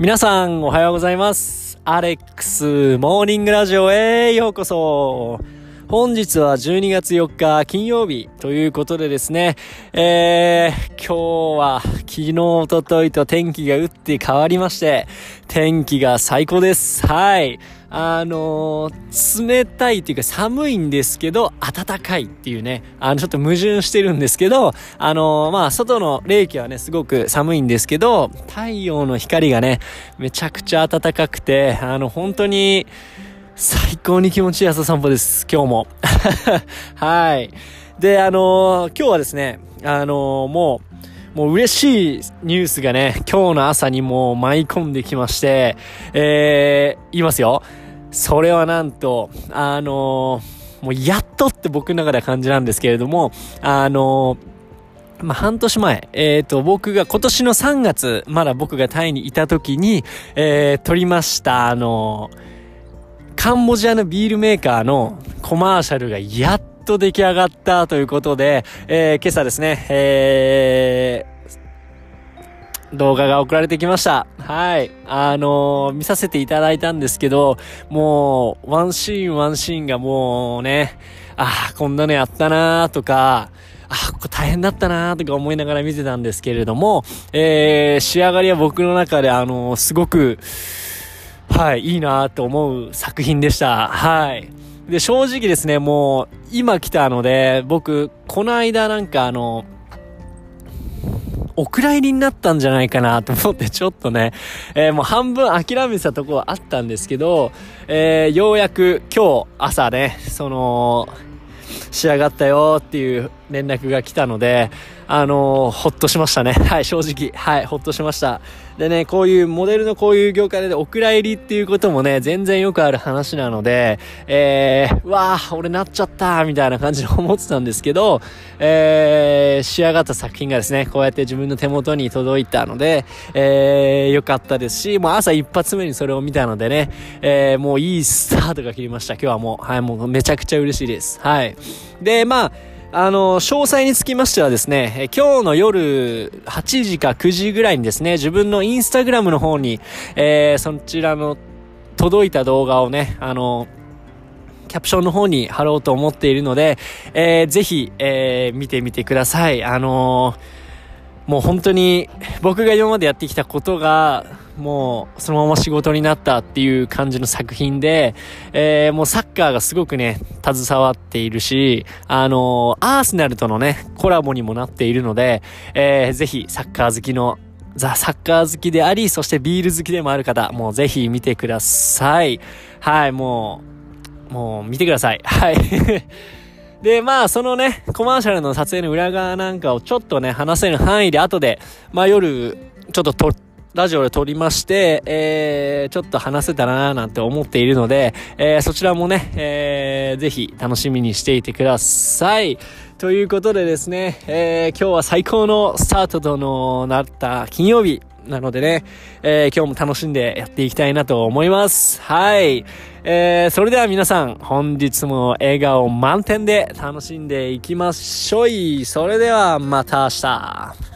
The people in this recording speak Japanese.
皆さんおはようございます。アレックスモーニングラジオへようこそ。本日は12月4日金曜日ということでですね、今日は昨日一昨日と天気が打って変わりまして、天気が最高です。はい、冷たいというか寒いんですけど暖かいっていうね、ちょっと矛盾してるんですけど、外の冷気はねすごく寒いんですけど、太陽の光がねめちゃくちゃ暖かくて、本当に最高に気持ちいい朝散歩です今日もはい。で今日はですね、もう嬉しいニュースがね、今日の朝にもう舞い込んできまして、言いますよ。それはなんと、もうやっとって僕の中では感じなんですけれども、半年前、僕が今年の3月、まだ僕がタイにいた時に、撮りました、カンボジアのビールメーカーのコマーシャルがやっと出来上がったということで、今朝ですね、動画が送られてきました。はい。見させていただいたんですけど、もう、ワンシーンがもうね、こんなのやったなーとか、ここ大変だったなーとか思いながら見てたんですけれども、仕上がりは僕の中ですごく、はい、いいなーと思う作品でした。はい。で、正直ですね、もう、今来たので、僕、この間なんかお蔵入りになったんじゃないかなと思ってちょっとね、もう半分諦めたとこはあったんですけど、ようやく今日朝ね、仕上がったよっていう連絡が来たので、ほっとしましたね。はい、正直。はい、ほっとしました。でね、こういうモデルのこういう業界でお蔵入りっていうこともね、全然よくある話なので、俺なっちゃったみたいな感じで思ってたんですけど、仕上がった作品がですね、こうやって自分の手元に届いたので、よかったですし、もう朝一発目にそれを見たのでね、もういいスタートが切りました。今日はもう、はい、もうめちゃくちゃ嬉しいです。はい。で、詳細につきましてはですね、今日の夜8時か9時ぐらいにですね、自分のインスタグラムの方に、そちらの届いた動画をね、キャプションの方に貼ろうと思っているので、ぜひ、見てみてください。もう本当に僕が今までやってきたことがもうそのまま仕事になったっていう感じの作品で、もうサッカーがすごくね携わっているし、アーセナルとのねコラボにもなっているので、ぜひサッカー好きのザ・サッカー好きであり、そしてビール好きでもある方、もうぜひ見てください。はい、もう見てください。はいで、そのね、コマーシャルの撮影の裏側なんかをちょっとね、話せる範囲で後で、夜、ちょっとラジオで撮りまして、ちょっと話せたなーなんて思っているので、そちらもね、ぜひ楽しみにしていてください。ということでですね、今日は最高のスタートとなった金曜日なのでね、今日も楽しんでやっていきたいなと思います。はい。それでは皆さん、本日も笑顔満点で楽しんでいきましょい。それではまた明日。